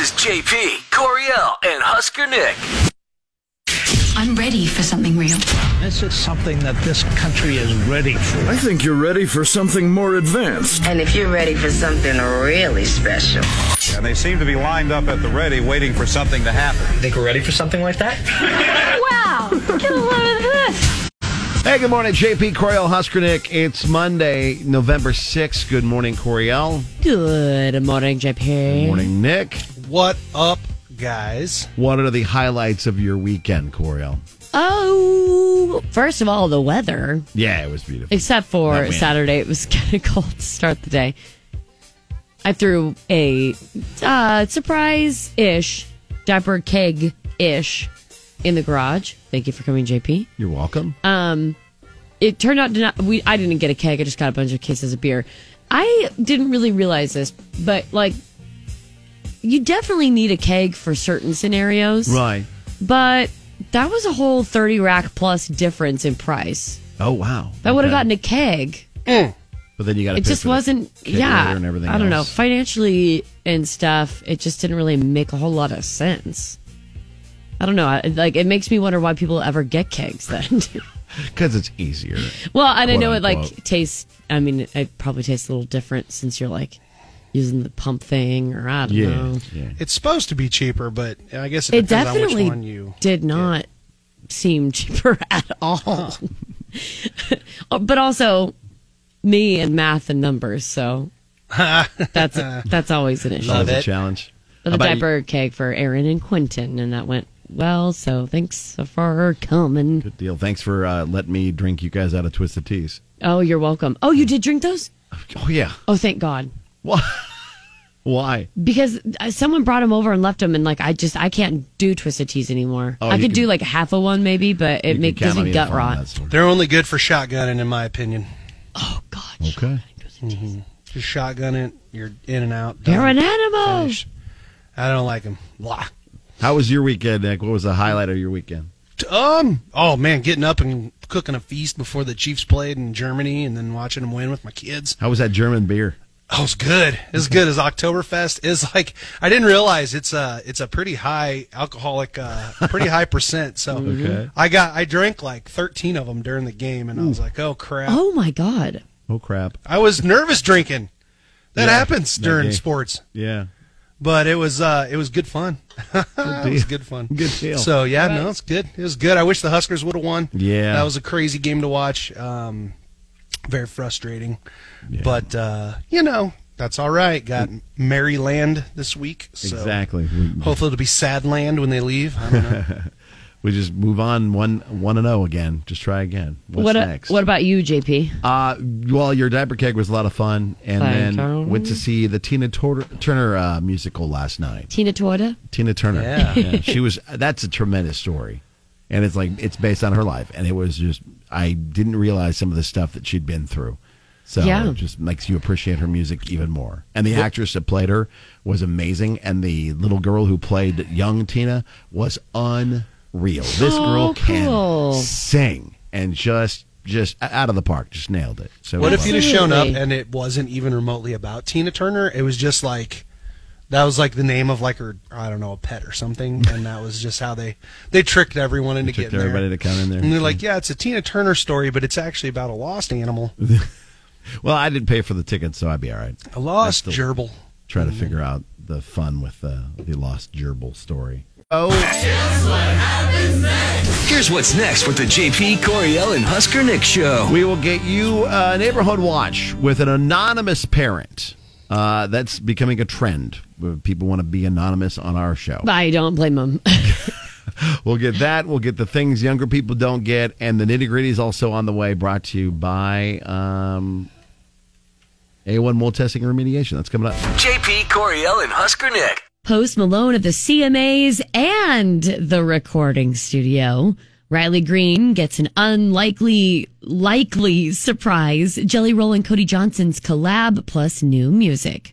is JP, Coriel, and Husker Nick. I'm ready for something real. This is something that this country is ready for. I think you're ready for something more advanced. And if you're ready for something really special. And they seem to be lined up at the ready, waiting for something to happen. You think we're ready for something like that? Wow! Get a load of this! Hey, good morning, JP, Coriel, Husker Nick. It's Monday, November 6th. Good morning, Coriel. Good morning, JP. Good morning, Nick. What up, guys? What are the highlights of your weekend, Coriel? Oh, first of all, the weather. Yeah, it was beautiful. Except for Saturday, it was kind of cold to start the day. I threw a surprise-ish, diaper keg-ish in the garage. Thank you for coming, JP. You're welcome. It turned out to I didn't get a keg. I just got a bunch of cases of beer. I didn't really realize this, but like, you definitely need a keg for certain scenarios. Right. But that was a whole 30 rack plus difference in price. Oh, wow. I would have gotten a keg. Mm. But then you got to and everything I don't know. Financially and stuff, it just didn't really make a whole lot of sense. I don't know. It makes me wonder why people ever get kegs then. Because it's easier. Well, and I know unquote. It probably tastes a little different since you're like using the pump thing or I don't know. Yeah. It's supposed to be cheaper, but I guess it depends on which one you did not seem cheaper at all. Huh. But also, me and math and numbers, so that's always an issue. Love it. A challenge. The diaper keg for Aaron and Quentin, and that went well, so thanks for coming. Good deal. Thanks for letting me drink you guys out of Twisted Teas. Oh, you're welcome. Oh, you did drink those? Oh, yeah. Oh, thank God. What? Why? Because someone brought them over and left them, and like I can't do Twisted Teas anymore. Oh, I could do like half of one maybe, but it gives me gut rot. They're only good for shotgunning, in my opinion. Oh, God. Okay. Mm-hmm. Just shotgun it. You're in and out. You're an animal. Finish. I don't like them. Blah. How was your weekend, Nick? What was the highlight of your weekend? Oh, man, getting up and cooking a feast before the Chiefs played in Germany and then watching them win with my kids. How was that German beer? Oh, it's good. It's good as Oktoberfest is. Like, I didn't realize it's a pretty high alcoholic, pretty high percent. So okay. I drank like 13 of them during the game, and I was like, oh crap! Oh my God! Oh crap! I was nervous drinking. That happens during sports. Yeah, but it was good fun. It was good fun. Good deal. So yeah, right. No, it's good. It was good. I wish the Huskers would have won. Yeah, that was a crazy game to watch. Very frustrating, but that's all right. Got Maryland this week, so exactly. Hopefully it'll be sad land when they leave. I don't know. We just move on 1-0 again. Just try again. What's next? What about you, JP? Well, your diaper keg was a lot of fun, and then went to see the Tina Turner musical last night. Tina Turner. Yeah. Yeah. That's a tremendous story. And it's like, it's based on her life. And it was just, I didn't realize some of the stuff that she'd been through. So it just makes you appreciate her music even more. And the actress that played her was amazing. And the little girl who played young Tina was unreal. This girl can sing and just out of the park, just nailed it. So what if you'd have shown up and it wasn't even remotely about Tina Turner? It was just like... That was like the name of like her, I don't know, a pet or something, and that was just how they tricked everyone into getting there. Everybody to come in there, and they're like, "Yeah, it's a Tina Turner story, but it's actually about a lost animal." Well, I didn't pay for the ticket, so I'd be all right. A lost gerbil. Try to figure out the fun with the lost gerbil story. Oh, here's what's next with the JP, Coriel, and Husker Nick show. We will get you a neighborhood watch with an anonymous parent. That's becoming a trend. People want to be anonymous on our show. I don't blame them. We'll get that. We'll get the things younger people don't get. And the nitty-gritty is also on the way, brought to you by A1 mold testing and remediation. That's coming up. JP, Coriel, and Husker Nick. Post Malone at the CMAs and the recording studio. Riley Green gets an likely surprise. Jelly Roll and Cody Johnson's collab plus new music.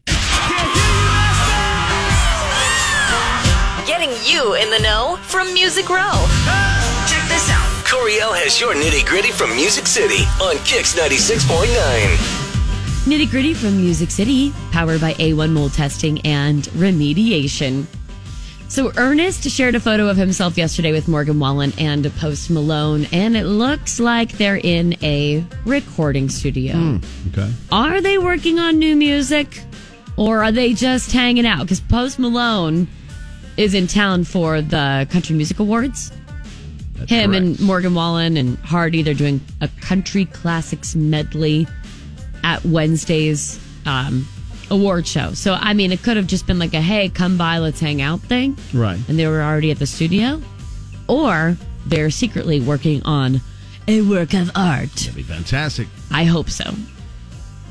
Getting you in the know from Music Row. Check this out. Coriel has your nitty-gritty from Music City on Kix 96.9. Nitty Gritty from Music City, powered by A1 mold testing and remediation. So Ernest shared a photo of himself yesterday with Morgan Wallen and Post Malone, and it looks like they're in a recording studio. Okay. Are they working on new music, or are they just hanging out? Because Post Malone is in town for the Country Music Awards. That's him correct. And Morgan Wallen and Hardy, they're doing a country classics medley at Wednesday's award show. So, I mean, it could have just been like a, hey, come by, let's hang out thing. Right. And they were already at the studio. Or they're secretly working on a work of art. That'd be fantastic. I hope so.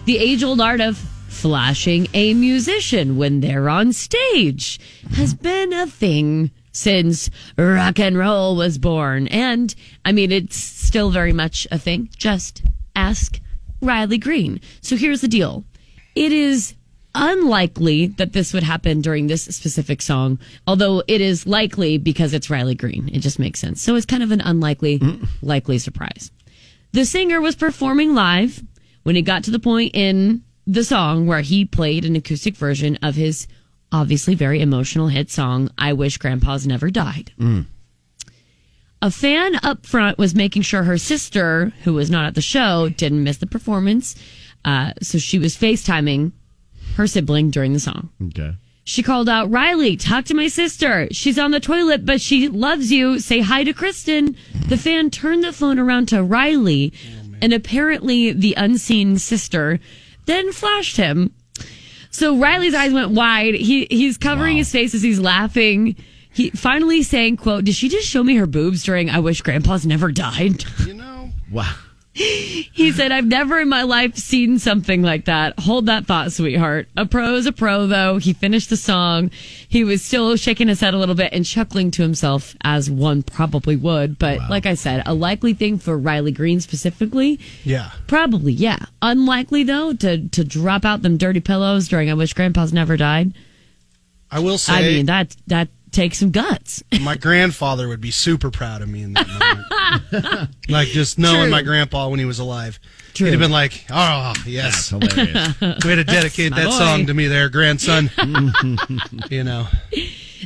The age-old art of flashing a musician when they're on stage has been a thing since rock and roll was born. And, I mean, it's still very much a thing. Just ask Riley Green. So here's the deal. It is unlikely that this would happen during this specific song, although it is likely because it's Riley Green. It just makes sense. So it's kind of an unlikely, likely surprise. The singer was performing live when it got to the point in the song where he played an acoustic version of his obviously very emotional hit song, I Wish Grandpa's Never Died. A fan up front was making sure her sister, who was not at the show, didn't miss the performance. So she was FaceTiming her sibling during the song. Okay. She called out, Riley, talk to my sister. She's on the toilet, but she loves you. Say hi to Kristen. The fan turned the phone around to Riley, and apparently the unseen sister then flashed him. So Riley's eyes went wide. He's covering his face as he's laughing. He finally saying, quote, did she just show me her boobs during I Wish Grandpa's Never Died? You know? Wow. He said, I've never in my life seen something like that. Hold that thought, sweetheart. A pro's a pro, though. He finished the song. He was still shaking his head a little bit and chuckling to himself, as one probably would. But like I said, a likely thing for Riley Green specifically. Yeah. Probably, yeah. Unlikely, though, to drop out them dirty pillows during I Wish Grandpa's Never Died. I will say. I mean, that take some guts. My grandfather would be super proud of me in that moment. Like, just knowing my grandpa when he was alive. True. He'd have been like, oh, yes. That's hilarious. Way to dedicate that song to me there, grandson. You know.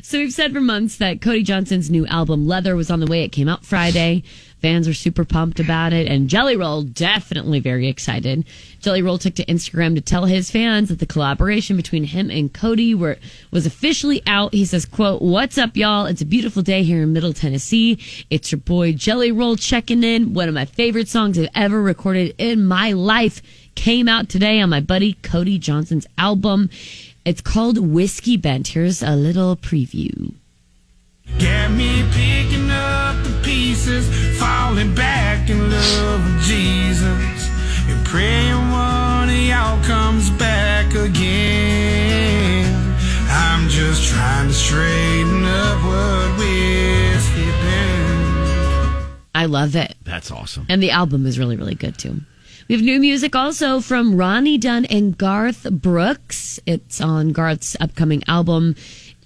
So we've said for months that Cody Johnson's new album, Leather, was on the way. It came out Friday. Fans are super pumped about it. And Jelly Roll, definitely very excited. Jelly Roll took to Instagram to tell his fans that the collaboration between him and Cody was officially out. He says, quote, what's up, y'all? It's a beautiful day here in Middle Tennessee. It's your boy Jelly Roll checking in. One of my favorite songs I've ever recorded in my life came out today on my buddy Cody Johnson's album. It's called Whiskey Bent. Here's a little preview. Got me picking up the pieces, falling back in love with Jesus, and praying one of y'all comes back again. I'm just trying to straighten up what whiskey bent. I love it. That's awesome. And the album is really, really good, too. We have new music also from Ronnie Dunn and Garth Brooks. It's on Garth's upcoming album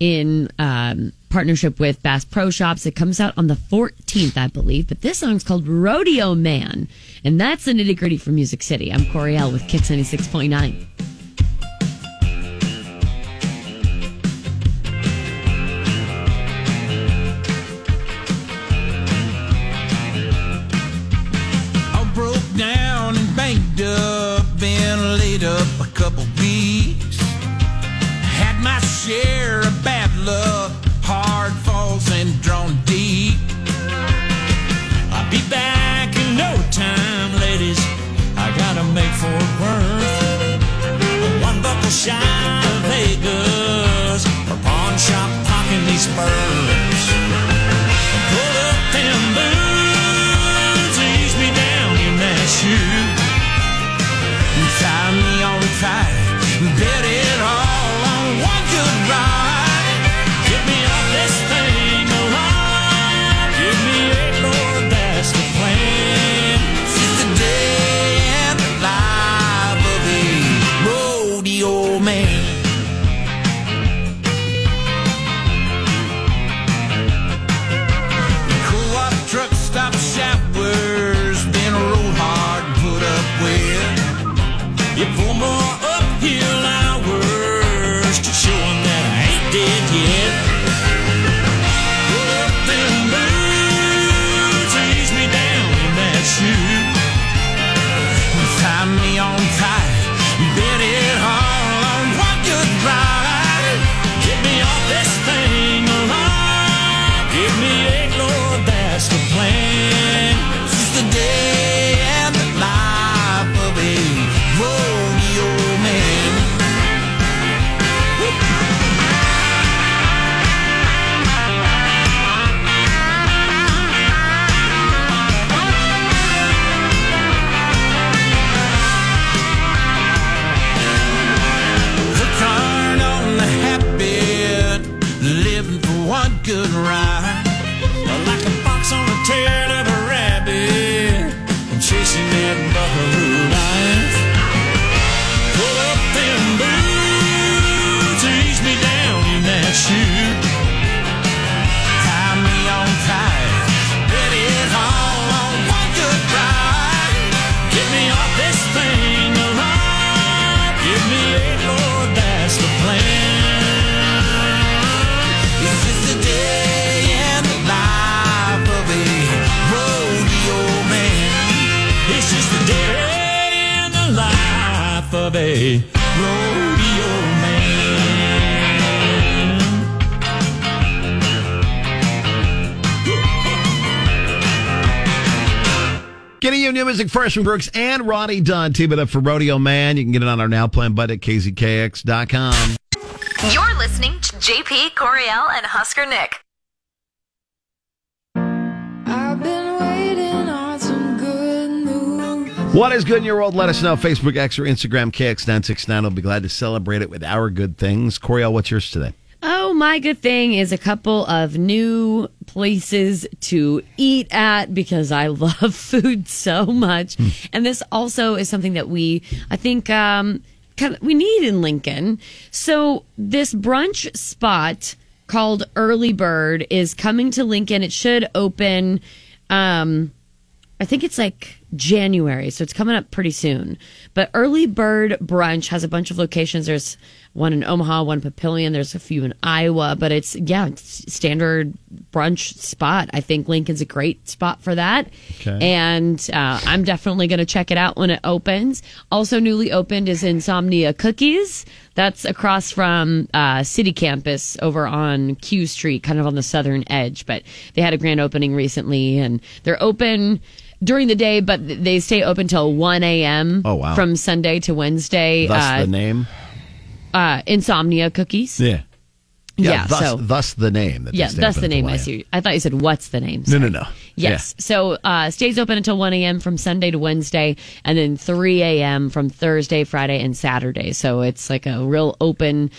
in partnership with Bass Pro Shops. It comes out on the 14th, I believe. But this song's called Rodeo Man. And that's the Nitty Gritty from Music City. I'm Coriel with Kix 96.9. I broke down and banked up and laid up a couple weeks. Had my share of bad luck, hard falls and drawn deep. I'll be back in no time, ladies. I gotta make for worth. One buckle shy of Vegas, a pawn shop pocking these spurs. Pull up them boots, ease me down in that shoe. Tie me on the tie, bet it all on one good ride. Man, say, Rodeo Man. Getting you new music fresh from Brooks and Ronnie Dunn. Team it up for Rodeo Man. You can get it on our Now Playing Bud at KZKX.com. You're listening to JP, Coriel, and Husker Nick. I've been waiting on some good news. What is good in your world? Let us know. Facebook, X, or Instagram, KX969. We'll be glad to celebrate it with our good things. Coriel, what's yours today? Oh, my good thing is a couple of new places to eat at because I love food so much. And this also is something that we need in Lincoln. So this brunch spot called Early Bird is coming to Lincoln. It should open, I think it's like January, so it's coming up pretty soon. But Early Bird Brunch has a bunch of locations. There's one in Omaha, one in Papillion. There's a few in Iowa, but it's standard brunch spot. I think Lincoln's a great spot for that. Okay. And I'm definitely going to check it out when it opens. Also newly opened is Insomnia Cookies. That's across from City Campus over on Q Street, kind of on the southern edge. But they had a grand opening recently, and they're open during the day, but they stay open till 1 a.m. Oh, wow. From Sunday to Wednesday. Thus the name? Insomnia Cookies. Yeah. Thus the name. That thus the name. I see. I thought you said, what's the name? Sorry. No. Yes. Yeah. So stays open until 1 a.m. from Sunday to Wednesday, and then 3 a.m. from Thursday, Friday, and Saturday. So it's like a real open,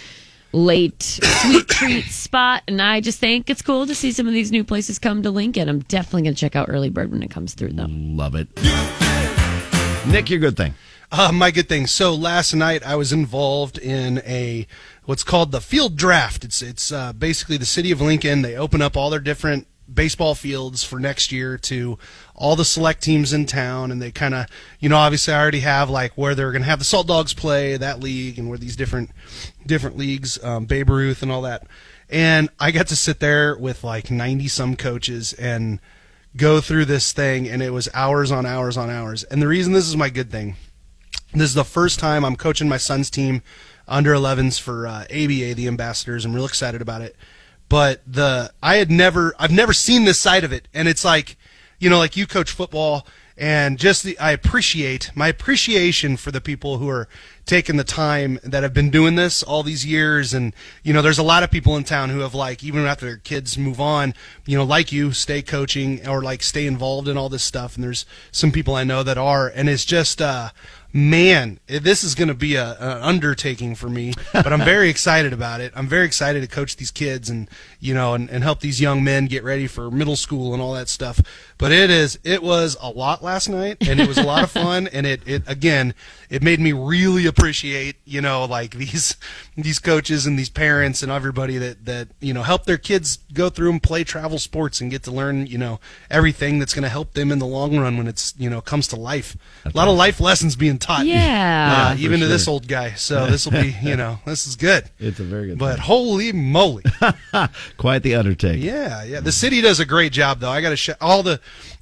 late sweet treat spot, and I just think it's cool to see some of these new places come to Lincoln. I'm definitely going to check out Early Bird when it comes through, though. Love it. Nick, your good thing. My good thing. So last night I was involved in a what's called the field draft. It's basically the city of Lincoln. They open up all their different baseball fields for next year to all the select teams in town, and they kind of, obviously I already have like where they're going to have the Salt Dogs play, that league, and where these different leagues, Babe Ruth and all that. And I got to sit there with like 90 some coaches and go through this thing, and it was hours on hours on hours. And the reason this is my good thing, this is the first time I'm coaching my son's team under 11s for ABA, the Ambassadors. I'm real excited about it. But I've never seen this side of it, and it's like, like you coach football, and just my appreciation for the people who are taking the time that have been doing this all these years, and there's a lot of people in town who have even after their kids move on, stay coaching or stay involved in all this stuff, and there's some people I know that are, and it's just man, this is going to be an undertaking for me, but I'm very excited about it. I'm very excited to coach these kids and, and help these young men get ready for middle school and all that stuff. But it was a lot last night, and it was a lot of fun. And it made me really appreciate, these coaches and these parents and everybody that help their kids go through and play travel sports and get to learn, everything that's going to help them in the long run when it's, comes to life. That's a lot of life lessons being taught. Yeah. Even to this old guy. So this will be, this is good. It's a very good thing. But holy moly. Quite the undertaking. Yeah. The city does a great job, though. I got to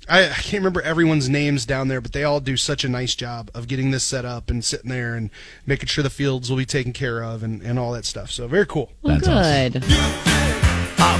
I can't remember everyone's names down there, but they all do such a nice job of getting this set up and sitting there and making sure the fields will be taken care of and all that stuff. So very cool. Well, that's good. Awesome.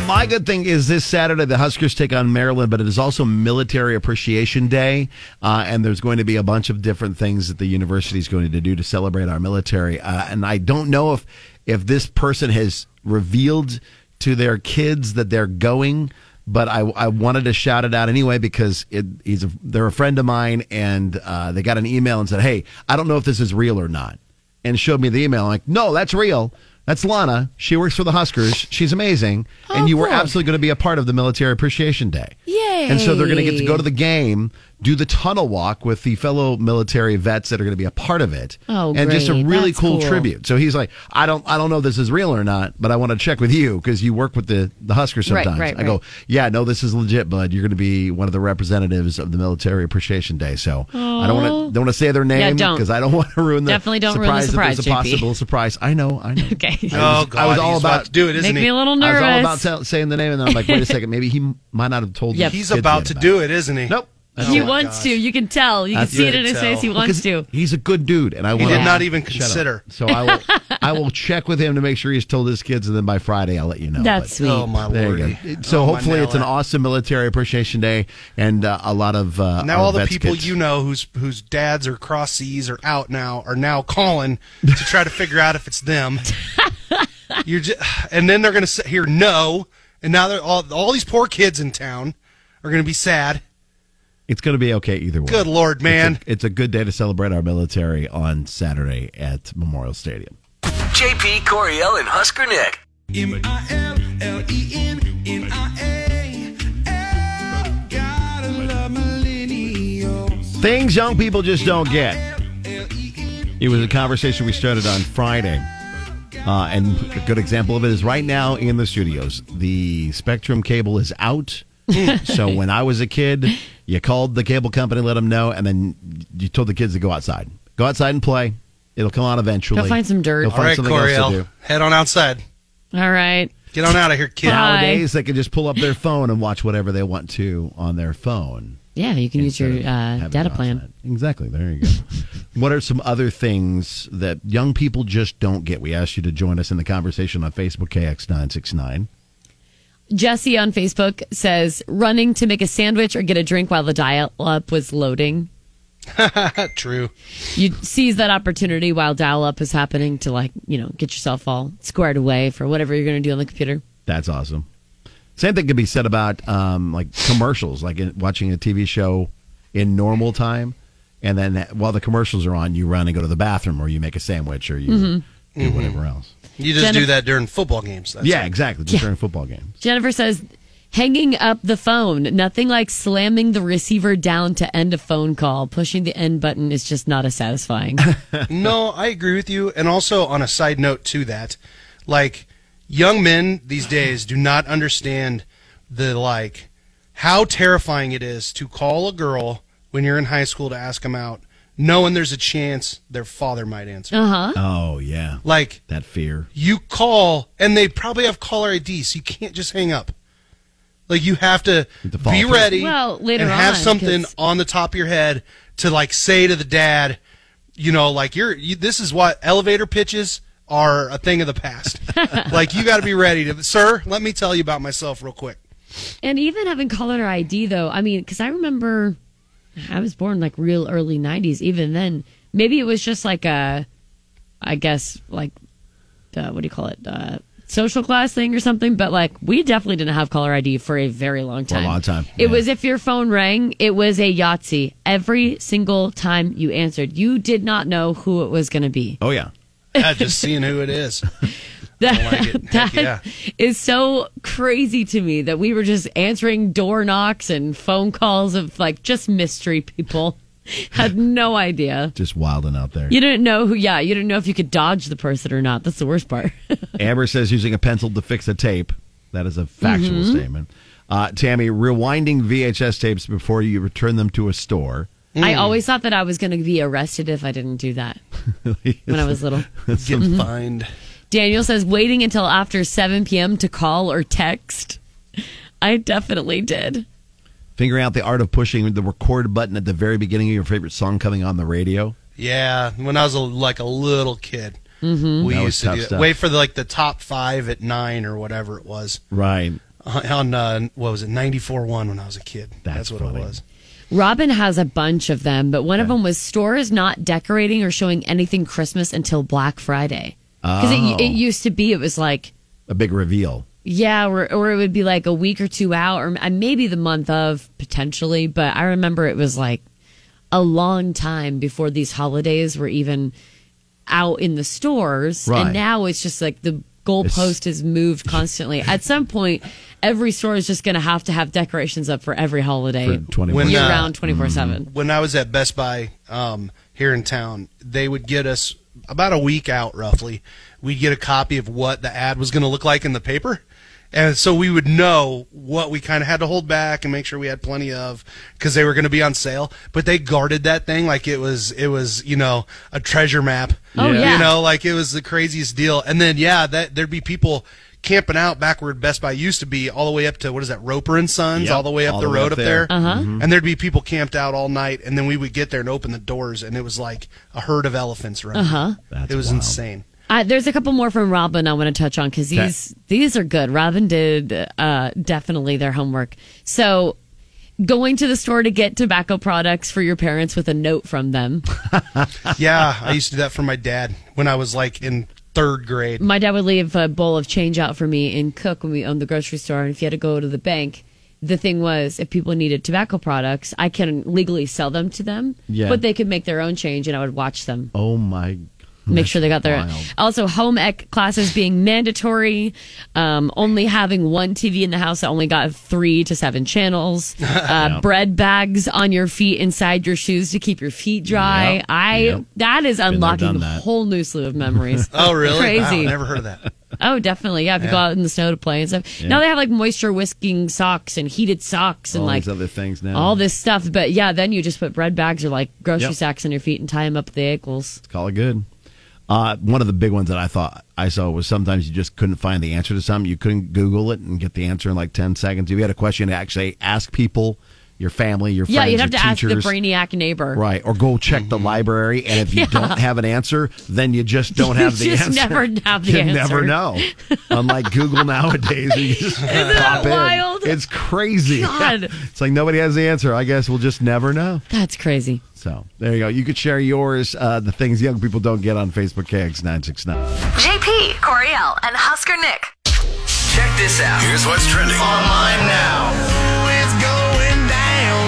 My good thing is this Saturday, the Huskers take on Maryland, but it is also Military Appreciation Day, and there's going to be a bunch of different things that the university is going to do to celebrate our military. And I don't know if this person has revealed to their kids that they're going, but I wanted to shout it out anyway because they're a friend of mine, and they got an email and said, hey, I don't know if this is real or not, and showed me the email. I'm like, no, that's real. That's Lana. She works for the Huskers. She's amazing. Oh, and you were absolutely going to be a part of the Military Appreciation Day. Yay. And so they're going to get to go to the game, do the tunnel walk with the fellow military vets that are going to be a part of it. Oh, and great. Just a really cool tribute. So he's like, I don't know if this is real or not, but I want to check with you because you work with the Huskers sometimes. Right. I go, yeah, no, this is legit, bud. You're going to be one of the representatives of the Military Appreciation Day. So aww. I don't want to say their name because I don't want to ruin the surprise. Definitely don't ruin the surprise. There's a possible surprise. I know. Okay. Oh, God. I was all about to do it, isn't he? Make me a little nervous. I was all about saying the name, and then I'm like, wait a second, maybe he might not have told you. He's about to do it, isn't he? Nope. He wants to. You can tell. You can see it in his face. He wants to. He's a good dude, and I want. He did not even consider. So I will. I will check with him to make sure he's told his kids, and then by Friday I'll let you know. That's sweet. Oh my lord! So hopefully it's an awesome Military Appreciation Day, and a lot of now all the people you know whose dads are cross seas or out now are now calling to try to figure out if it's them. You're just, and then they're going to hear no, and now they're all these poor kids in town are going to be sad. It's going to be okay either way. Good Lord, man. It's a good day to celebrate our military on Saturday at Memorial Stadium. JP, Coriel, and Husker Nick. M-I-L-L-E-N-N-I-A-L. Gotta love millennials. Things young people just don't get. It was a conversation we started on Friday. And a good example of it is right now in the studios. The Spectrum cable is out. So when I was a kid, you called the cable company, let them know, and then you told the kids to go outside. Go outside and play. It'll come on eventually. Go find some dirt. All right, Coriel, head on outside. All right. Get on out of here, kid. Nowadays, they can just pull up their phone and watch whatever they want to on their phone. Yeah, you can use your data plan. Exactly. There you go. What are some other things that young people just don't get? We asked you to join us in the conversation on Facebook, KX 969. Jesse on Facebook says, running to make a sandwich or get a drink while the dial-up was loading. True. You seize that opportunity while dial-up is happening to, like, you know, get yourself all squared away for whatever you're going to do on the computer. That's awesome. Same thing could be said about, like, commercials, like watching a TV show in normal time, and then while the commercials are on, you run and go to the bathroom or you make a sandwich or you do whatever else. You just do that during football games. That's it. Exactly. Just during football games. Jennifer says, hanging up the phone. Nothing like slamming the receiver down to end a phone call. Pushing the end button is just not as satisfying. No, I agree with you. And also on a side note to that, like young men these days do not understand the like how terrifying it is to call a girl when you're in high school to ask them out. Knowing there's a chance their father might answer. Oh, yeah. Like, that fear. You call, and they probably have caller ID, so you can't just hang up. Like, you have to be ready later and have something on the top of your head to, like, say to the dad, you know, like, this is what elevator pitches are a thing of the past. Like, you got to be ready to, sir, let me tell you about myself real quick. And even having caller ID, though, I mean, because I remember... I was born like real early 90s. Even then, maybe it was just like a, I guess, like, what do you call it? Social class thing or something. But like, we definitely didn't have caller ID for a very long time. For a long time. It was if your phone rang, it was a Yahtzee. Every single time you answered, you did not know who it was going to be. Oh, yeah. Just seeing who it is. That is so crazy to me that we were just answering door knocks and phone calls of like just mystery people. Had no idea. Just wilding out there. You didn't know who, you didn't know if you could dodge the person or not. That's the worst part. Amber says using a pencil to fix a tape. That is a factual statement. Tammy, rewinding VHS tapes before you return them to a store. I always thought that I was going to be arrested if I didn't do that when I was little. Get fined. Daniel says, waiting until after 7 p.m. to call or text. I definitely did. Figuring out the art of pushing the record button at the very beginning of your favorite song coming on the radio. Yeah, when I was like a little kid, we used to do that. Wait for the top 5 at 9 or whatever it was. Right. On, what was it, 94.1 when I was a kid. That's what funny. It was. Robin has a bunch of them, but one of them was stores not decorating or showing anything Christmas until Black Friday. Because it used to be, it was like... a big reveal. Yeah, or it would be like a week or 2 out, or maybe the month of, potentially. But I remember it was like a long time before these holidays were even out in the stores. Right. And now it's just like the goalpost has moved constantly. At some point, every store is just going to have decorations up for every holiday, year-round, 24/7. When I was at Best Buy here in town, they would get us... about a week out, roughly, we'd get a copy of what the ad was going to look like in the paper. And so we would know what we kind of had to hold back and make sure we had plenty of because they were going to be on sale. But they guarded that thing like it was, you know, a treasure map. Oh, yeah. You know, like it was the craziest deal. And then, there'd be people camping out back where Best Buy used to be, all the way up to, what is that, Roper and Sons, all the way up the road up there. Uh-huh. Mm-hmm. And there'd be people camped out all night, and then we would get there and open the doors, and it was like a herd of elephants running. Uh-huh. It was wild. Insane. There's a couple more from Robin I want to touch on, because these are good. Robin did definitely their homework. So going to the store to get tobacco products for your parents with a note from them. Yeah, I used to do that for my dad when I was like in third grade. My dad would leave a bowl of change out for me and Cook when we owned the grocery store. And if you had to go to the bank, the thing was, if people needed tobacco products, I can legally sell them to them. Yeah. But they could make their own change, and I would watch them. Oh, my God. Make sure they got their... Wild. Also, home ec classes being mandatory, only having one TV in the house that only got 3 to 7 channels, yep. Bread bags on your feet inside your shoes to keep your feet dry. Yep. That is unlocking a whole new slew of memories. Oh, really? Crazy. Wow, never heard of that. Oh, definitely. Yeah, if you go out in the snow to play and stuff. Yeah. Now they have like moisture whisking socks and heated socks and all like these other things now. All this stuff. But yeah, then you just put bread bags or like grocery sacks on your feet and tie them up at the ankles. Let's call it good. One of the big ones that I thought I saw was sometimes you just couldn't find the answer to something. You couldn't Google it and get the answer in like 10 seconds. If you had a question, to actually ask people, your family, your friends, your teachers. Yeah, you'd have to ask the brainiac neighbor. Right, or go check the library, and if you don't have an answer, then you just don't have the answer. You just never have the answer. You never know. Unlike Google nowadays. You just Isn't that wild? It's crazy. God. It's like nobody has the answer. I guess we'll just never know. That's crazy. So there you go. You could share yours, the things young people don't get on Facebook, KX969. JP, Coriel, and Husker Nick. Check this out. Here's what's trending online now. It's going down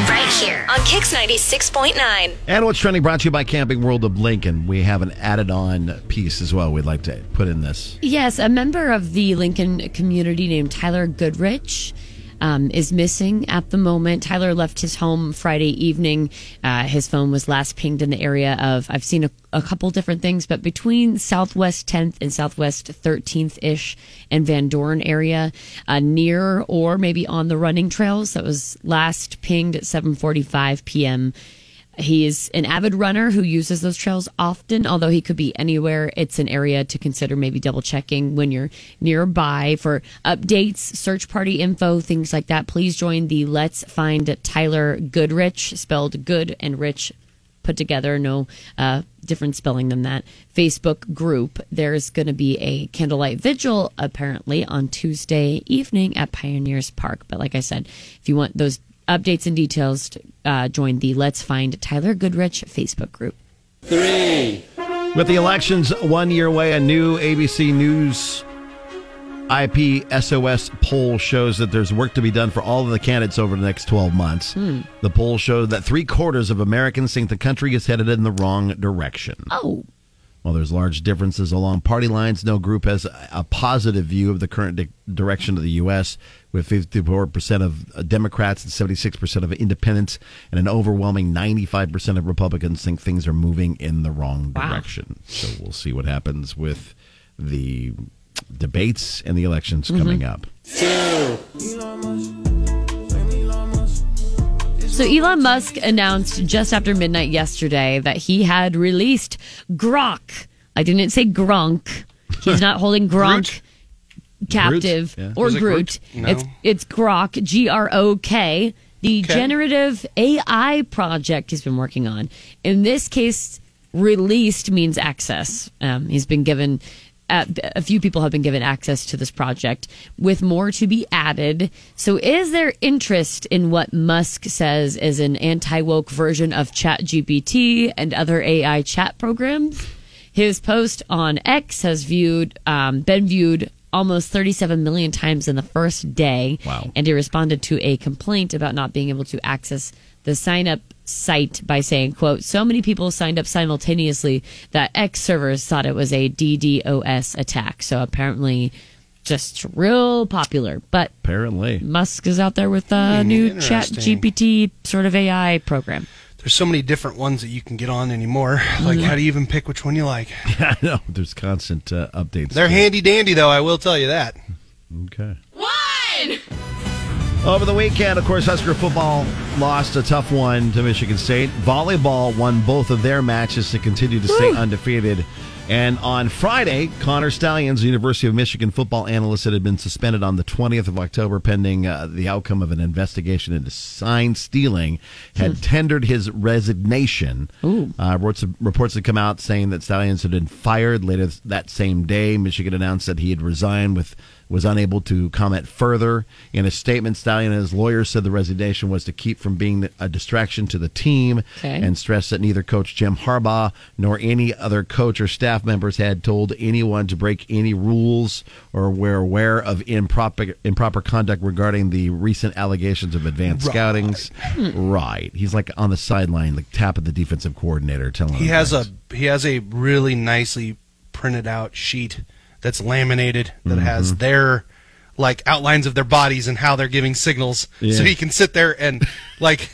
right here on Kix 96.9. And what's trending brought to you by Camping World of Lincoln. We have an added on piece as well we'd like to put in this. Yes, a member of the Lincoln community named Tyler Goodrich is missing at the moment. Tyler left his home Friday evening. His phone was last pinged in the area of, I've seen a couple different things, but between Southwest 10th and Southwest 13th-ish and Van Dorn area, near or maybe on the running trails. That was last pinged at 7:45 p.m. He is an avid runner who uses those trails often, although he could be anywhere. It's an area to consider maybe double-checking when you're nearby for updates, search party info, things like that. Please join the Let's Find Tyler Goodrich, spelled good and rich put together, no different spelling than that, Facebook group. There's going to be a candlelight vigil, apparently, on Tuesday evening at Pioneers Park. But like I said, if you want those updates and details, join the Let's Find Tyler Goodrich Facebook group. 3. With the elections 1 year away, a new ABC News IP SOS poll shows that there's work to be done for all of the candidates over the next 12 months. The poll showed that 3/4 of Americans think the country is headed in the wrong direction. Oh. While there's large differences along party lines, no group has a positive view of the current direction of the U.S., with 54% of Democrats and 76% of independents, and an overwhelming 95% of Republicans think things are moving in the wrong direction. So we'll see what happens with the debates and the elections coming up. So Elon Musk announced just after midnight yesterday that he had released Grok. I didn't say Gronk. He's not holding Gronk captive or Groot. No. It's Grok, Grok, the generative AI project he's been working on. In this case, released means access. He's been given... a few people have been given access to this project, with more to be added. So is there interest in what Musk says is an anti-woke version of ChatGPT and other AI chat programs? His post on X has been viewed almost 37 million times in the first day. Wow. And he responded to a complaint about not being able to access the sign-up site by saying, quote, so many people signed up simultaneously that X servers thought it was a DDoS attack. So apparently just real popular. But apparently Musk is out there with a new chat GPT sort of AI program. There's so many different ones that you can get on anymore. Like, how do you even pick which one you like? Yeah, I know. There's constant updates. They're handy-dandy, though. I will tell you that. Okay. 1! Over the weekend, of course, Husker football lost a tough one to Michigan State. Volleyball won both of their matches to continue to stay undefeated And on Friday, Connor Stallions, University of Michigan football analyst that had been suspended on the 20th of October pending the outcome of an investigation into sign stealing, had tendered his resignation. Reports had come out saying that Stallions had been fired later that same day. Michigan announced that he had resigned with was unable to comment further. In a statement, Stallion and his lawyers said the resignation was to keep from being a distraction to the team and stressed that neither Coach Jim Harbaugh nor any other coach or staff members had told anyone to break any rules or were aware of improper conduct regarding the recent allegations of advanced scoutings. He's like on the sideline, like tapping the defensive coordinator, telling him he has a really nicely printed out sheet that's laminated, that has their like outlines of their bodies and how they're giving signals, so he can sit there and like,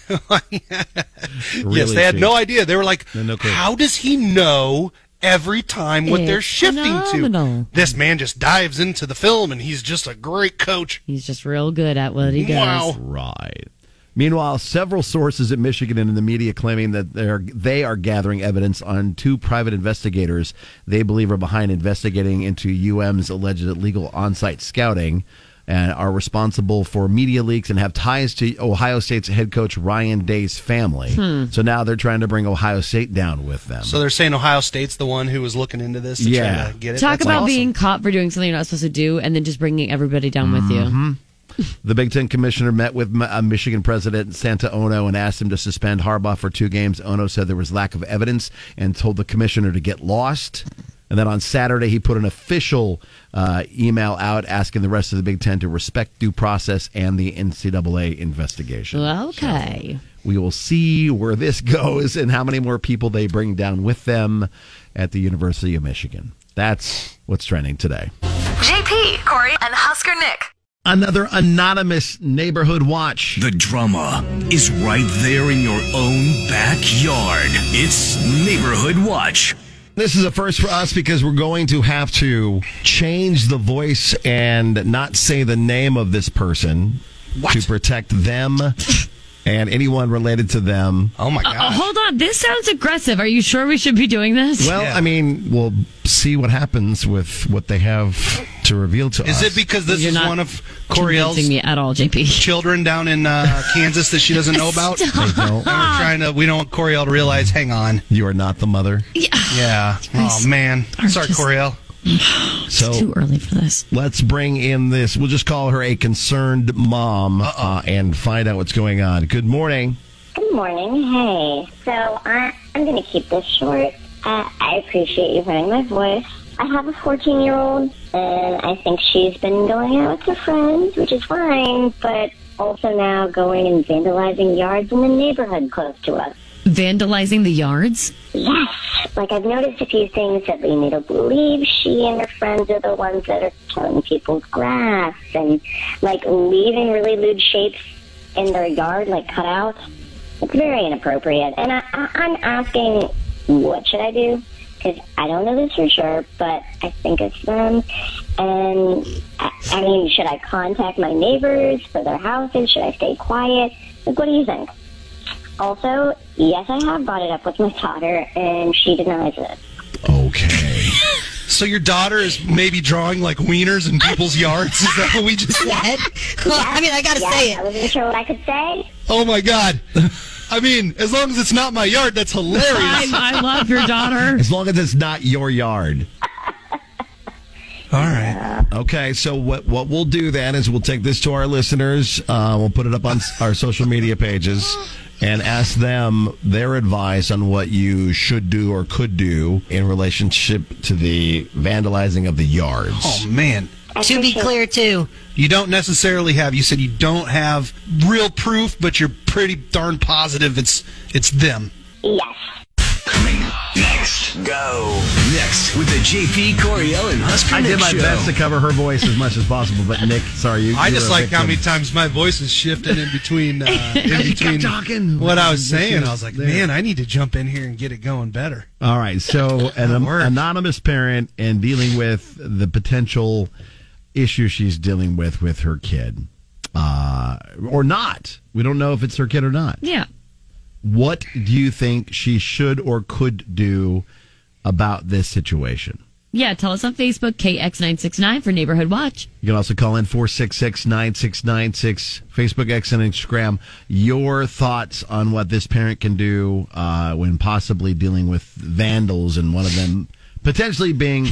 they had no idea. They were like, no how does he know every time what they're shifting phenomenal. To? This man just dives into the film, and he's just a great coach. He's just real good at what he does. Right. Meanwhile, several sources at Michigan and in the media claiming that they are gathering evidence on two private investigators they believe are behind investigating into UM's alleged illegal on-site scouting and are responsible for media leaks and have ties to Ohio State's head coach Ryan Day's family. So now they're trying to bring Ohio State down with them. So they're saying Ohio State's the one who was looking into this to try to get it. Talk That's about awesome. Being caught for doing something you're not supposed to do and then just bringing everybody down with you. The Big Ten commissioner met with Michigan President Santa Ono and asked him to suspend Harbaugh for 2 games. Ono said there was lack of evidence and told the commissioner to get lost. And then on Saturday, he put an official email out asking the rest of the Big Ten to respect due process and the NCAA investigation. Okay. So we will see where this goes and how many more people they bring down with them at the University of Michigan. That's what's trending today. JP, Corey, and Husker Nick. Another anonymous neighborhood watch. The drama is right there in your own backyard. It's Neighborhood Watch. This is a first for us because we're going to have to change the voice and not say the name of this person to protect them and anyone related to them. Oh, my gosh. Hold on. This sounds aggressive. Are you sure we should be doing this? Well, I mean, we'll see what happens with what they have to reveal to us. Is it because this is one of Coriel's me at all, JP. Children down in Kansas that she doesn't know about? We're trying to, we don't want Coriel to realize, hang on. You are not the mother. Yeah. Oh, man. Sorry, Coriel. It's too early for this. Let's bring in this. We'll just call her a concerned mom and find out what's going on. Good morning. Good morning. Hey. So I'm going to keep this short. I appreciate you hearing my voice. I have a 14-year-old, and I think she's been going out with her friends, which is fine, but also now going and vandalizing yards in the neighborhood close to us. Vandalizing the yards? Yes. Like, I've noticed a few things that lead me to believe she and her friends are the ones that are killing people's grass and, like, leaving really lewd shapes in their yard, like cutouts. It's very inappropriate. And I'm asking, what should I do? Because I don't know this for sure, but I think it's them. And, I mean, should I contact my neighbors for their houses? Should I stay quiet? Like, what do you think? Also, yes, I have brought it up with my daughter, and she denies it. Okay. So your daughter is maybe drawing, like, wieners in people's yards? Is that what we just said? Well, I mean, I got to say it. I wasn't sure what I could say. Oh, my God. I mean, as long as it's not my yard, that's hilarious. I love your daughter. As long as it's not your yard. All right. Okay, so what we'll do then is we'll take this to our listeners. We'll put it up on our social media pages and ask them their advice on what you should do or could do in relationship to the vandalizing of the yards. Oh, man. To be clear, too, you don't necessarily have, you said you don't have real proof, but you're pretty darn positive it's them. Yes. Coming next. Go. Next with the JP, Coriel, and Husker Nick I did my best to cover her voice as much as possible, but Nick, sorry. I just like how many times my voice is shifted in between, talking. What I was saying. I was like, man, I need to jump in here and get it going better. All right, so an anonymous parent and dealing with the potential issue she's dealing with her kid or not. We don't know if it's her kid or not. Yeah. What do you think she should or could do about this situation. Yeah, tell us on Facebook, KX969 for Neighborhood Watch. You can also call in 466-9696, Facebook, X, and Instagram. Your thoughts on what this parent can do when possibly dealing with vandals and one of them potentially being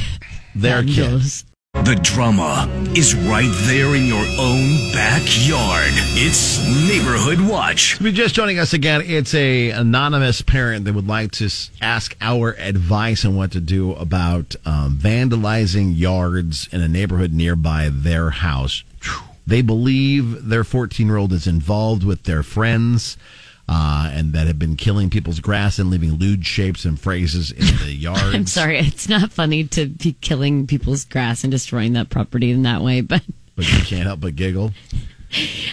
their kids. The drama is right there in your own backyard. It's Neighborhood Watch. If you're just joining us again, it's an anonymous parent that would like to ask our advice on what to do about vandalizing yards in a neighborhood nearby their house. They believe their 14-year-old is involved with their friends and that have been killing people's grass and leaving lewd shapes and phrases in the yards. I'm sorry, it's not funny to be killing people's grass and destroying that property in that way, but you can't help but giggle.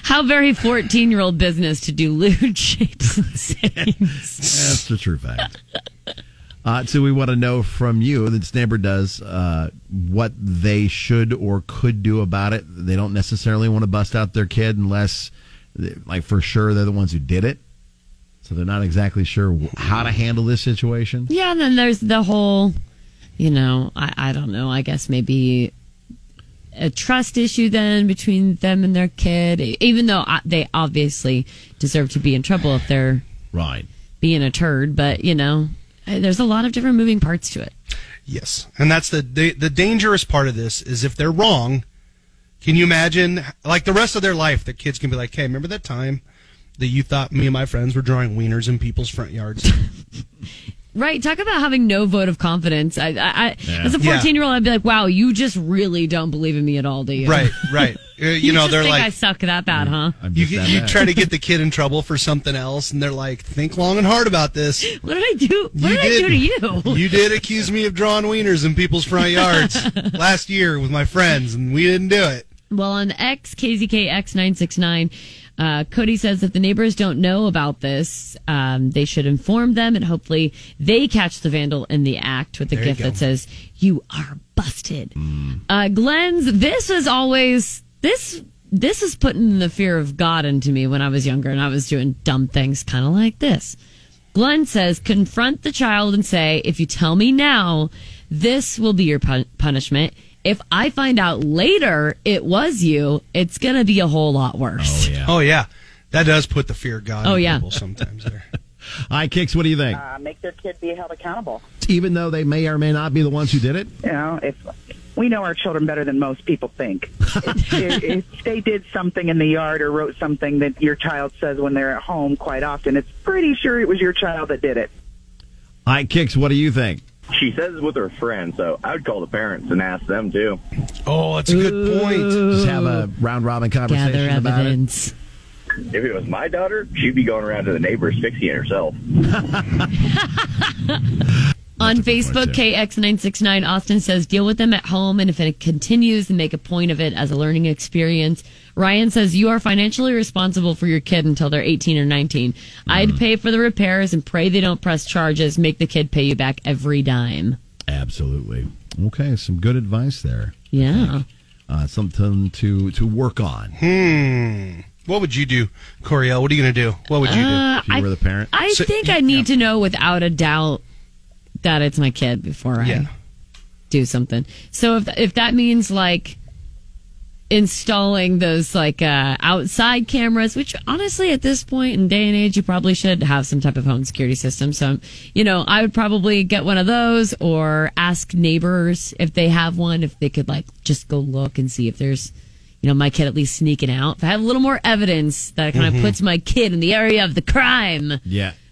How very 14-year-old business to do lewd shapes and sayings. That's the true fact. So we want to know from you, this neighbor does, what they should or could do about it. They don't necessarily want to bust out their kid unless, like, for sure they're the ones who did it. So they're not exactly sure how to handle this situation. Yeah, and then there's the whole, I don't know, I guess maybe a trust issue then between them and their kid, even though they obviously deserve to be in trouble if they're right being a turd. But, there's a lot of different moving parts to it. Yes, and that's the dangerous part of this is if they're wrong, can you imagine, like the rest of their life, the kids can be like, hey, remember that time that you thought me and my friends were drawing wieners in people's front yards? Right. Talk about having no vote of confidence. As a 14-year-old, I'd be like, wow, you just really don't believe in me at all, do you? Right, right. You know, just they're think like, I suck that bad, huh? You try to get the kid in trouble for something else, and they're like, think long and hard about this. What did I do? What did I do to you? You did accuse me of drawing wieners in people's front yards last year with my friends, and we didn't do it. Well, on X, KZKX969, Cody says if the neighbors don't know about this, they should inform them, and hopefully they catch the vandal in the act with a gift that says, you are busted. Mm. Glenn's, this is putting the fear of God into me when I was younger and I was doing dumb things kind of like this. Glenn says, confront the child and say, if you tell me now, this will be your punishment. If I find out later it was you, it's going to be a whole lot worse. Oh, yeah. That does put the fear of God in people sometimes there. All right, Kix, what do you think? Make their kid be held accountable. Even though they may or may not be the ones who did it? If we know our children better than most people think. If they did something in the yard or wrote something that your child says when they're at home quite often, it's pretty sure it was your child that did it. All right, Kix, what do you think? She says it's with her friend, so I would call the parents and ask them, too. Oh, that's a good point. Just have a round-robin conversation about evidence. It. If it was my daughter, she'd be going around to the neighbors fixing it herself. On Facebook, KX969, Austin says, deal with them at home, and if it continues, make a point of it as a learning experience. Ryan says, you are financially responsible for your kid until they're 18 or 19. I'd pay for the repairs and pray they don't press charges. Make the kid pay you back every dime. Absolutely. Okay, some good advice there. Yeah. Something to work on. What would you do, Coriel? What are you going to do? What would you do if you were the parent? I think I need to know without a doubt that it's my kid before I do something. So if that means like installing those outside cameras, which honestly at this point in day and age you probably should have some type of home security system, so I would probably get one of those or ask neighbors if they have one, if they could just go look and see if there's my kid at least sneaking out. If I have a little more evidence that kind of puts my kid in the area of the crime,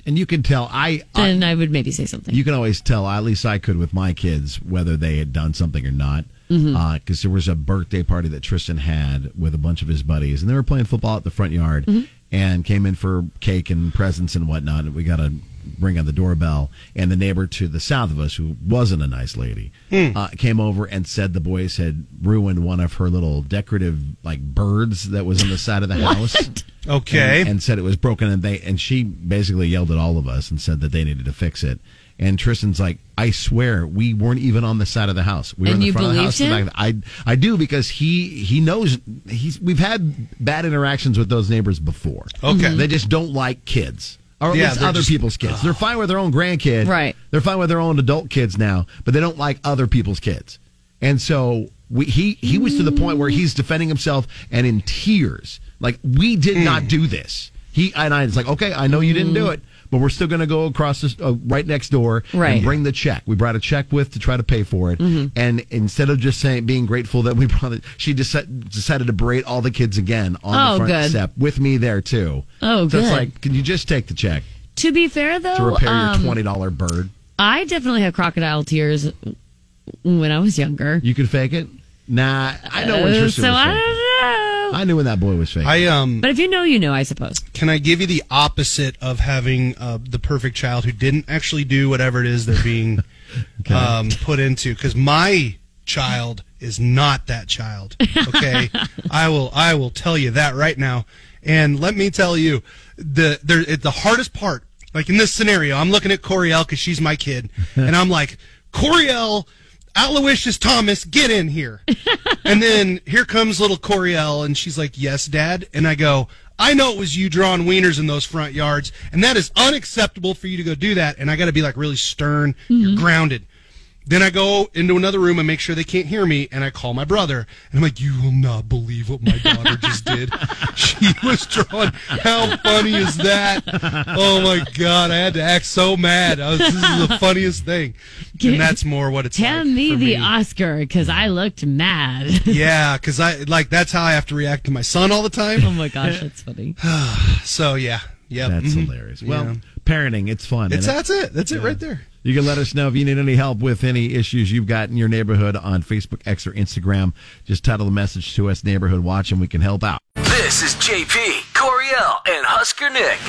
and you can tell, then I would maybe say something. You can always tell, at least I could with my kids, whether they had done something or not. Because there was a birthday party that Tristan had with a bunch of his buddies. And they were playing football at the front yard and came in for cake and presents and whatnot. And we got a ring on the doorbell. And the neighbor to the south of us, who wasn't a nice lady, came over and said the boys had ruined one of her little decorative birds that was on the side of the house. Okay, and said it was broken, and she basically yelled at all of us and said that they needed to fix it. And Tristan's like, I swear we weren't even on the side of the house. We were in the front of the house. And I do, because he knows. We've had bad interactions with those neighbors before. Okay, they just don't like kids. Or at least other people's kids. They're fine with their own grandkids. Right. They're fine with their own adult kids now, but they don't like other people's kids. And so he was to the point where he's defending himself and in tears. Like, we did not do this. It's like, okay, I know you didn't do it, but we're still going to go across this, right next door and bring the check. We brought a check with to try to pay for it. Mm-hmm. And instead of just saying being grateful that we brought it, she decided to berate all the kids again on the front step with me there, too. Oh, so it's like, can you just take the check? To be fair, though, to repair your $20 bird. I definitely had crocodile tears when I was younger. You could fake it? Nah, I know when Tristan was fake. So I don't know. I knew when that boy was fake. But if you know, you know, I suppose. Can I give you the opposite of having the perfect child who didn't actually do whatever it is they're being put into? Because my child is not that child, okay? I will tell you that right now. And let me tell you, the hardest part, like in this scenario, I'm looking at Coriel because she's my kid, and I'm like, Coriel... Aloysius Thomas, get in here. And then here comes little Coriel, and she's like, yes, Dad. And I go, I know it was you drawing wieners in those front yards, and that is unacceptable for you to go do that. And I got to be like really stern, you're grounded. Then I go into another room and make sure they can't hear me, and I call my brother. And I'm like, you will not believe what my daughter just did. She was drawing. How funny is that? Oh, my God. I had to act so mad. This is the funniest thing. And that's more what it's like for me. Tell me the Oscar, because I looked mad. Yeah, because that's how I have to react to my son all the time. Oh, my gosh, that's funny. So, yeah. Yep. That's hilarious. Well, parenting, it's fun. That's it. That's it right there. You can let us know if you need any help with any issues you've got in your neighborhood on Facebook, X, or Instagram. Just title the message to us, Neighborhood Watch, and we can help out. This is JP, Coriel, and Husker Nick.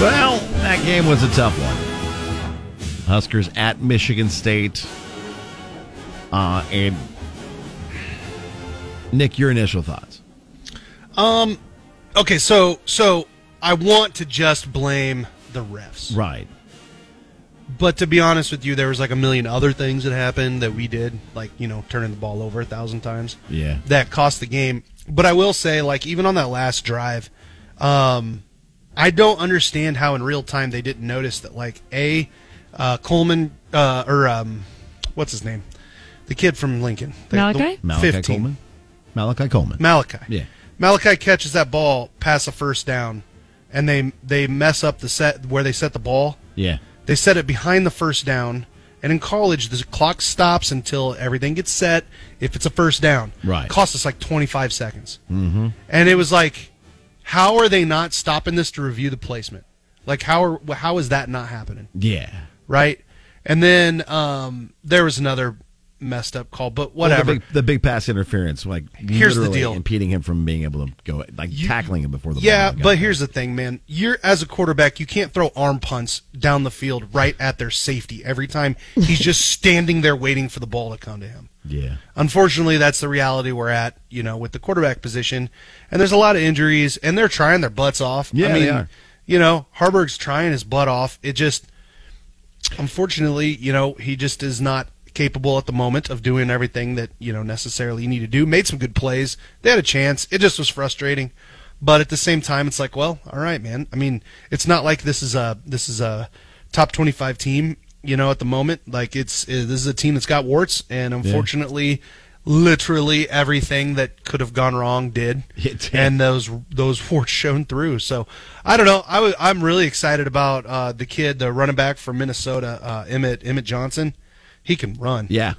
Well, that game was a tough one. Huskers at Michigan State. And Nick, your initial thoughts? Okay, so I want to just blame the refs. Right. But to be honest with you, there was like a million other things that happened that we did, like, you know, turning the ball over 1,000 times. Yeah. That cost the game. But I will say, like, even on that last drive, I don't understand how in real time they didn't notice that, like, Coleman, what's his name? The kid from Lincoln. Malachi? Malachi Coleman. Malachi. Yeah. Malachi catches that ball past the first down, and they mess up the set where they set the ball. Yeah. They set it behind the first down, and in college, the clock stops until everything gets set if it's a first down. Right. It cost us like 25 seconds. Mm-hmm. And it was like, how are they not stopping this to review the placement? Like, how is that not happening? Yeah. Right? And then there was another messed up call, but whatever. Well, the big pass interference, like, here's the deal, impeding him from being able to go, like, tackling him before the ball. Yeah, but here's the thing, man. You're, as a quarterback, you can't throw arm punts down the field right at their safety every time. He's just standing there waiting for the ball to come to him. Yeah. Unfortunately, that's the reality we're at, you know, with the quarterback position. And there's a lot of injuries, and they're trying their butts off. Yeah, I mean, they are. You know, Harburg's trying his butt off. It just, unfortunately, you know, he just is not capable at the moment of doing everything that, you know, necessarily you need to do. Made some good plays. They had a chance. It just was frustrating. But at the same time, it's like, well, all right, man. I mean, it's not like this is a top 25 team, you know, at the moment. Like, this is a team that's got warts, and unfortunately, literally everything that could have gone wrong did. And those warts shone through. So, I don't know. I'm really excited about the kid, the running back from Minnesota, Emmett Johnson. He can run. Yeah.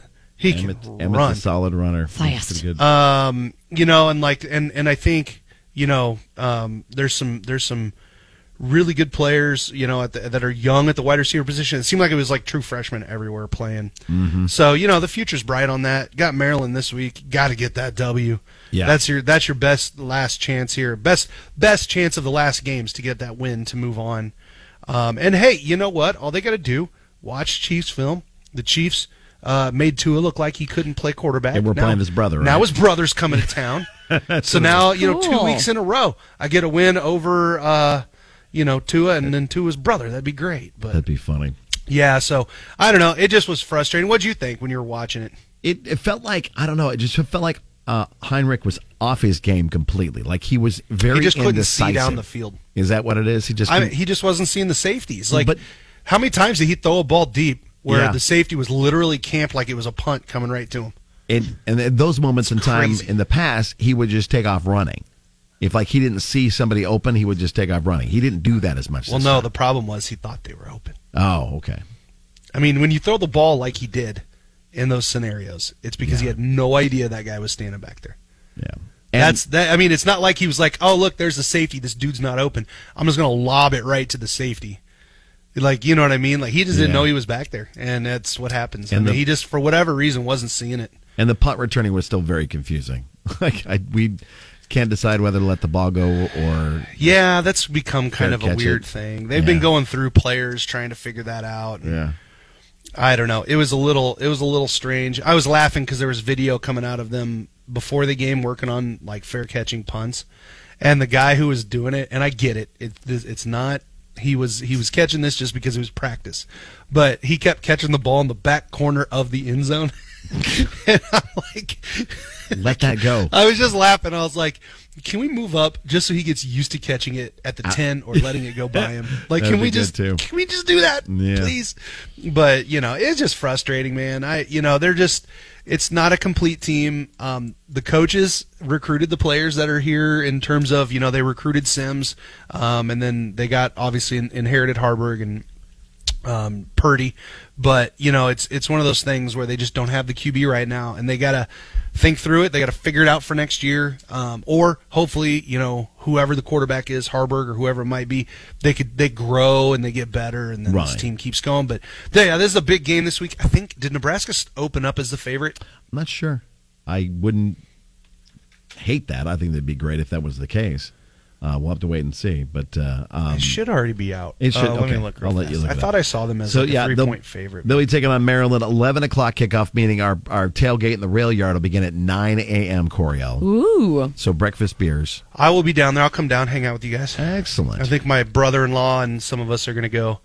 Emmett's a solid runner. Fast. Good. You know, and like, and I think, you know, there's some really good players, you know, that are young at the wide receiver position. It seemed like it was like true freshmen everywhere playing. Mm-hmm. So, you know, the future's bright on that. Got Maryland this week. Got to get that W. Yeah. That's your best last chance here. Best chance of the last games to get that win to move on. And hey, you know what? All they got to do, watch Chiefs film. The Chiefs made Tua look like he couldn't play quarterback. And we're playing his brother, right? Now his brother's coming to town. So now, you know, 2 weeks in a row, I get a win over, you know, Tua and then Tua's brother. That'd be great. But that'd be funny. Yeah, so, I don't know. It just was frustrating. What'd you think when you were watching it? It felt like, I don't know, it just felt like Heinrich was off his game completely. Like, he was very indecisive. He just couldn't see down the field. Is that what it is? He just he just wasn't seeing the safeties. Like, but how many times did he throw a ball deep where the safety was literally camped like it was a punt coming right to him? And at those moments in time in the past, he would just take off running. If, like, he didn't see somebody open, he would just take off running. He didn't do that as much. Well, no, the problem was he thought they were open. Oh, okay. I mean, when you throw the ball like he did in those scenarios, it's because he had no idea that guy was standing back there. Yeah. And that's that. I mean, it's not like he was like, oh, look, there's the safety. This dude's not open. I'm just going to lob it right to the safety. Like, you know what I mean? Like, he just didn't know he was back there, and that's what happens. And I mean, he just, for whatever reason, wasn't seeing it. And the punt returning was still very confusing. Like, we can't decide whether to let the ball go or... Yeah, that's become kind of a weird thing. They've been going through players trying to figure that out. Yeah. I don't know. It was a little strange. I was laughing because there was video coming out of them before the game working on, like, fair catching punts. And the guy who was doing it, and I get it. It's not... He was catching this just because it was practice. But he kept catching the ball in the back corner of the end zone. And I'm like... Let that go. I was just laughing. I was like, can we move up just so he gets used to catching it at the 10 or letting it go by him? Like, can we just do that, please? But, you know, it's just frustrating, man. It's not a complete team. The coaches recruited the players that are here in terms of, you know, they recruited Sims, and then they got, obviously, inherited Harburg and Purdy. But, you know, it's one of those things where they just don't have the QB right now, and they got to think through it. They got to figure it out for next year, or hopefully, you know, whoever the quarterback is, Harburg or whoever it might be, they grow and they get better, and then this team keeps going. But yeah, this is a big game this week. I think, did Nebraska open up as the favorite? I'm not sure. I wouldn't hate that. I think that'd be great if that was the case. We'll have to wait and see, but it should already be out. It should. Okay. Let me look. I'll let you look. I thought I saw them as a 3-point favorite. They'll be taking on Maryland. 11:00 kickoff, meaning our tailgate in the rail yard will begin at 9 a.m. Coriel. Ooh! So breakfast beers. I will be down there. I'll come down, hang out with you guys. Excellent. I think my brother-in-law and some of us are going to go.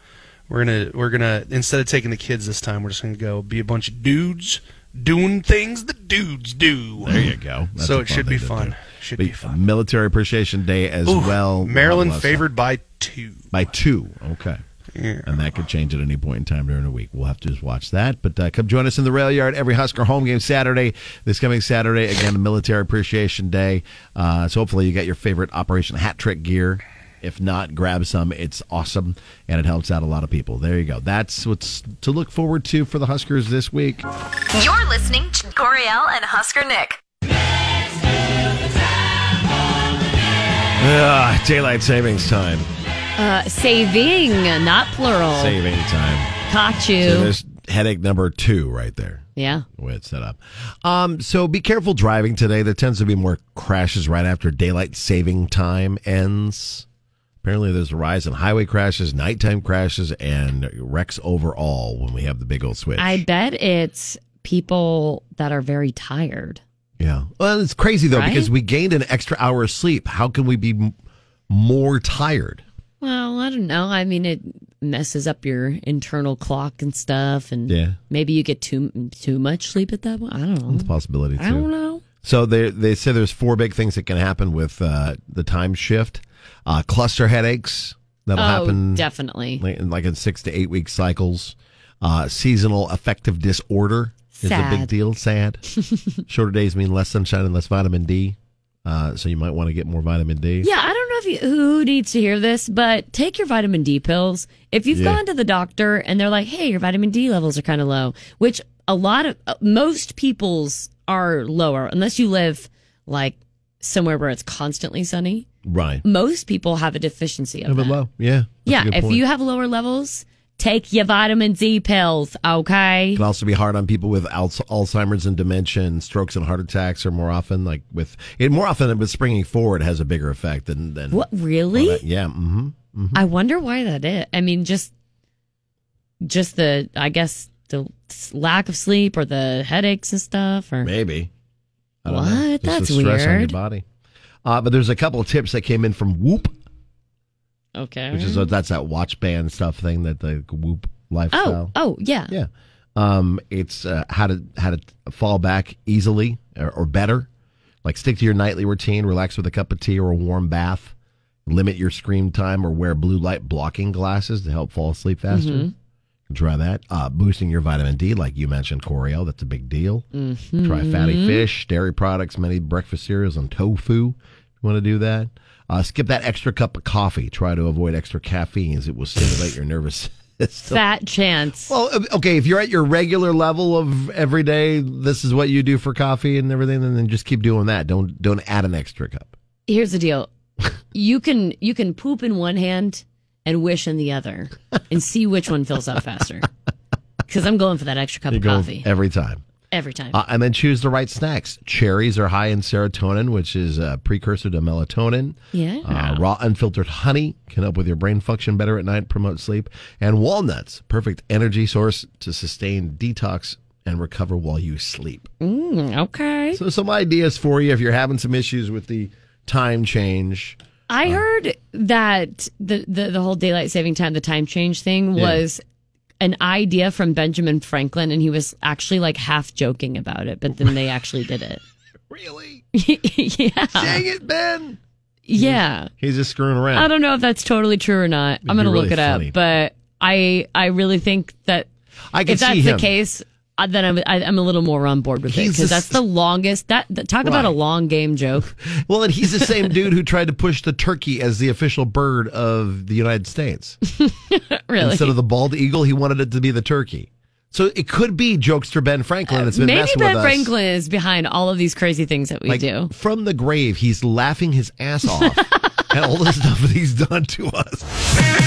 We're gonna instead of taking the kids this time, we're just going to go be a bunch of dudes doing things the dudes do. There you go. That's so it should be fun. Should be fun. Military Appreciation Day as well. Maryland favored by 2. By 2, okay. Yeah. And that could change at any point in time during the week. We'll have to just watch that. But come join us in the rail yard every Husker home game Saturday. This coming Saturday, again, Military Appreciation Day. So hopefully you got your favorite Operation Hat Trick gear. If not, grab some. It's awesome, and it helps out a lot of people. There you go. That's what's to look forward to for the Huskers this week. You're listening to Coriel and Husker Nick. Daylight savings time. Saving, not plural. Saving time. Caught you. So there's headache number 2 right there. Yeah. The way it's set up. So be careful driving today. There tends to be more crashes right after daylight saving time ends. Apparently there's a rise in highway crashes, nighttime crashes, and wrecks overall when we have the big old switch. I bet it's people that are very tired. Yeah. Well, it's crazy, though, because we gained an extra hour of sleep. How can we be more tired? Well, I don't know. I mean, it messes up your internal clock and stuff, and maybe you get too much sleep at that point. I don't know. It's a possibility, too. I don't know. So they say there's 4 big things that can happen with the time shift. Cluster headaches. That'll happen. Definitely. Like in 6 to 8 week cycles. Seasonal affective disorder. Is a big deal. Sad. Shorter days mean less sunshine and less vitamin D. So you might want to get more vitamin D. Yeah, I don't know who needs to hear this, but take your vitamin D pills. If you've gone to the doctor and they're like, hey, your vitamin D levels are kind of low, which most people's are lower, unless you live like somewhere where it's constantly sunny. Right. Most people have a deficiency of that. Low. Yeah. Yeah, if you have lower levels... Take your vitamin D pills, okay? It can also be hard on people with Alzheimer's and dementia, and strokes and heart attacks are more often with springing forward has a bigger effect than what, really? Yeah. Mm-hmm, mm-hmm. I wonder why that is. I mean, just the, I guess, the lack of sleep or the headaches and stuff, or maybe. I don't know. Just that's the stress on your body. But there's a couple of tips that came in from Whoop. Okay. Which is that watch band stuff thing, that the Whoop lifestyle. Oh, yeah. Yeah. It's how to fall back easily or better. Like, stick to your nightly routine, relax with a cup of tea or a warm bath, limit your screen time, or wear blue light blocking glasses to help fall asleep faster. Mm-hmm. Try that. Boosting your vitamin D, like you mentioned, Coriel, that's a big deal. Mm-hmm. Try fatty fish, dairy products, many breakfast cereals, and tofu. You want to do that? Skip that extra cup of coffee. Try to avoid extra caffeine, as it will stimulate your nervous system. Fat chance. Well, okay, if you're at your regular level of every day, this is what you do for coffee and everything, then just keep doing that. Don't add an extra cup. Here's the deal. You can poop in one hand and wish in the other and see which one fills up faster. Because I'm going for that extra cup of coffee. Every time. And then choose the right snacks. Cherries are high in serotonin, which is a precursor to melatonin. Yeah. Raw unfiltered honey can help with your brain function better at night, promote sleep. And walnuts, perfect energy source to sustain detox and recover while you sleep. Okay. So some ideas for you if you're having some issues with the time change. I heard that the whole daylight saving time, the time change thing was an idea from Benjamin Franklin, and he was actually like half joking about it, but then they actually did it. Really? Yeah. Dang it, Ben. Yeah. He's just screwing around. I don't know if that's totally true or not. I'm going to look it up, but I really think that if that's the case, then I'm a little more on board with it, because that's the longest. Talk about a long game joke. Well, and he's the same dude who tried to push the turkey as the official bird of the United States. Really? Instead of the bald eagle, he wanted it to be the turkey. So it could be jokester Ben Franklin that's been messing with us. Maybe Ben Franklin is behind all of these crazy things that we do. From the grave, he's laughing his ass off at all the stuff that he's done to us.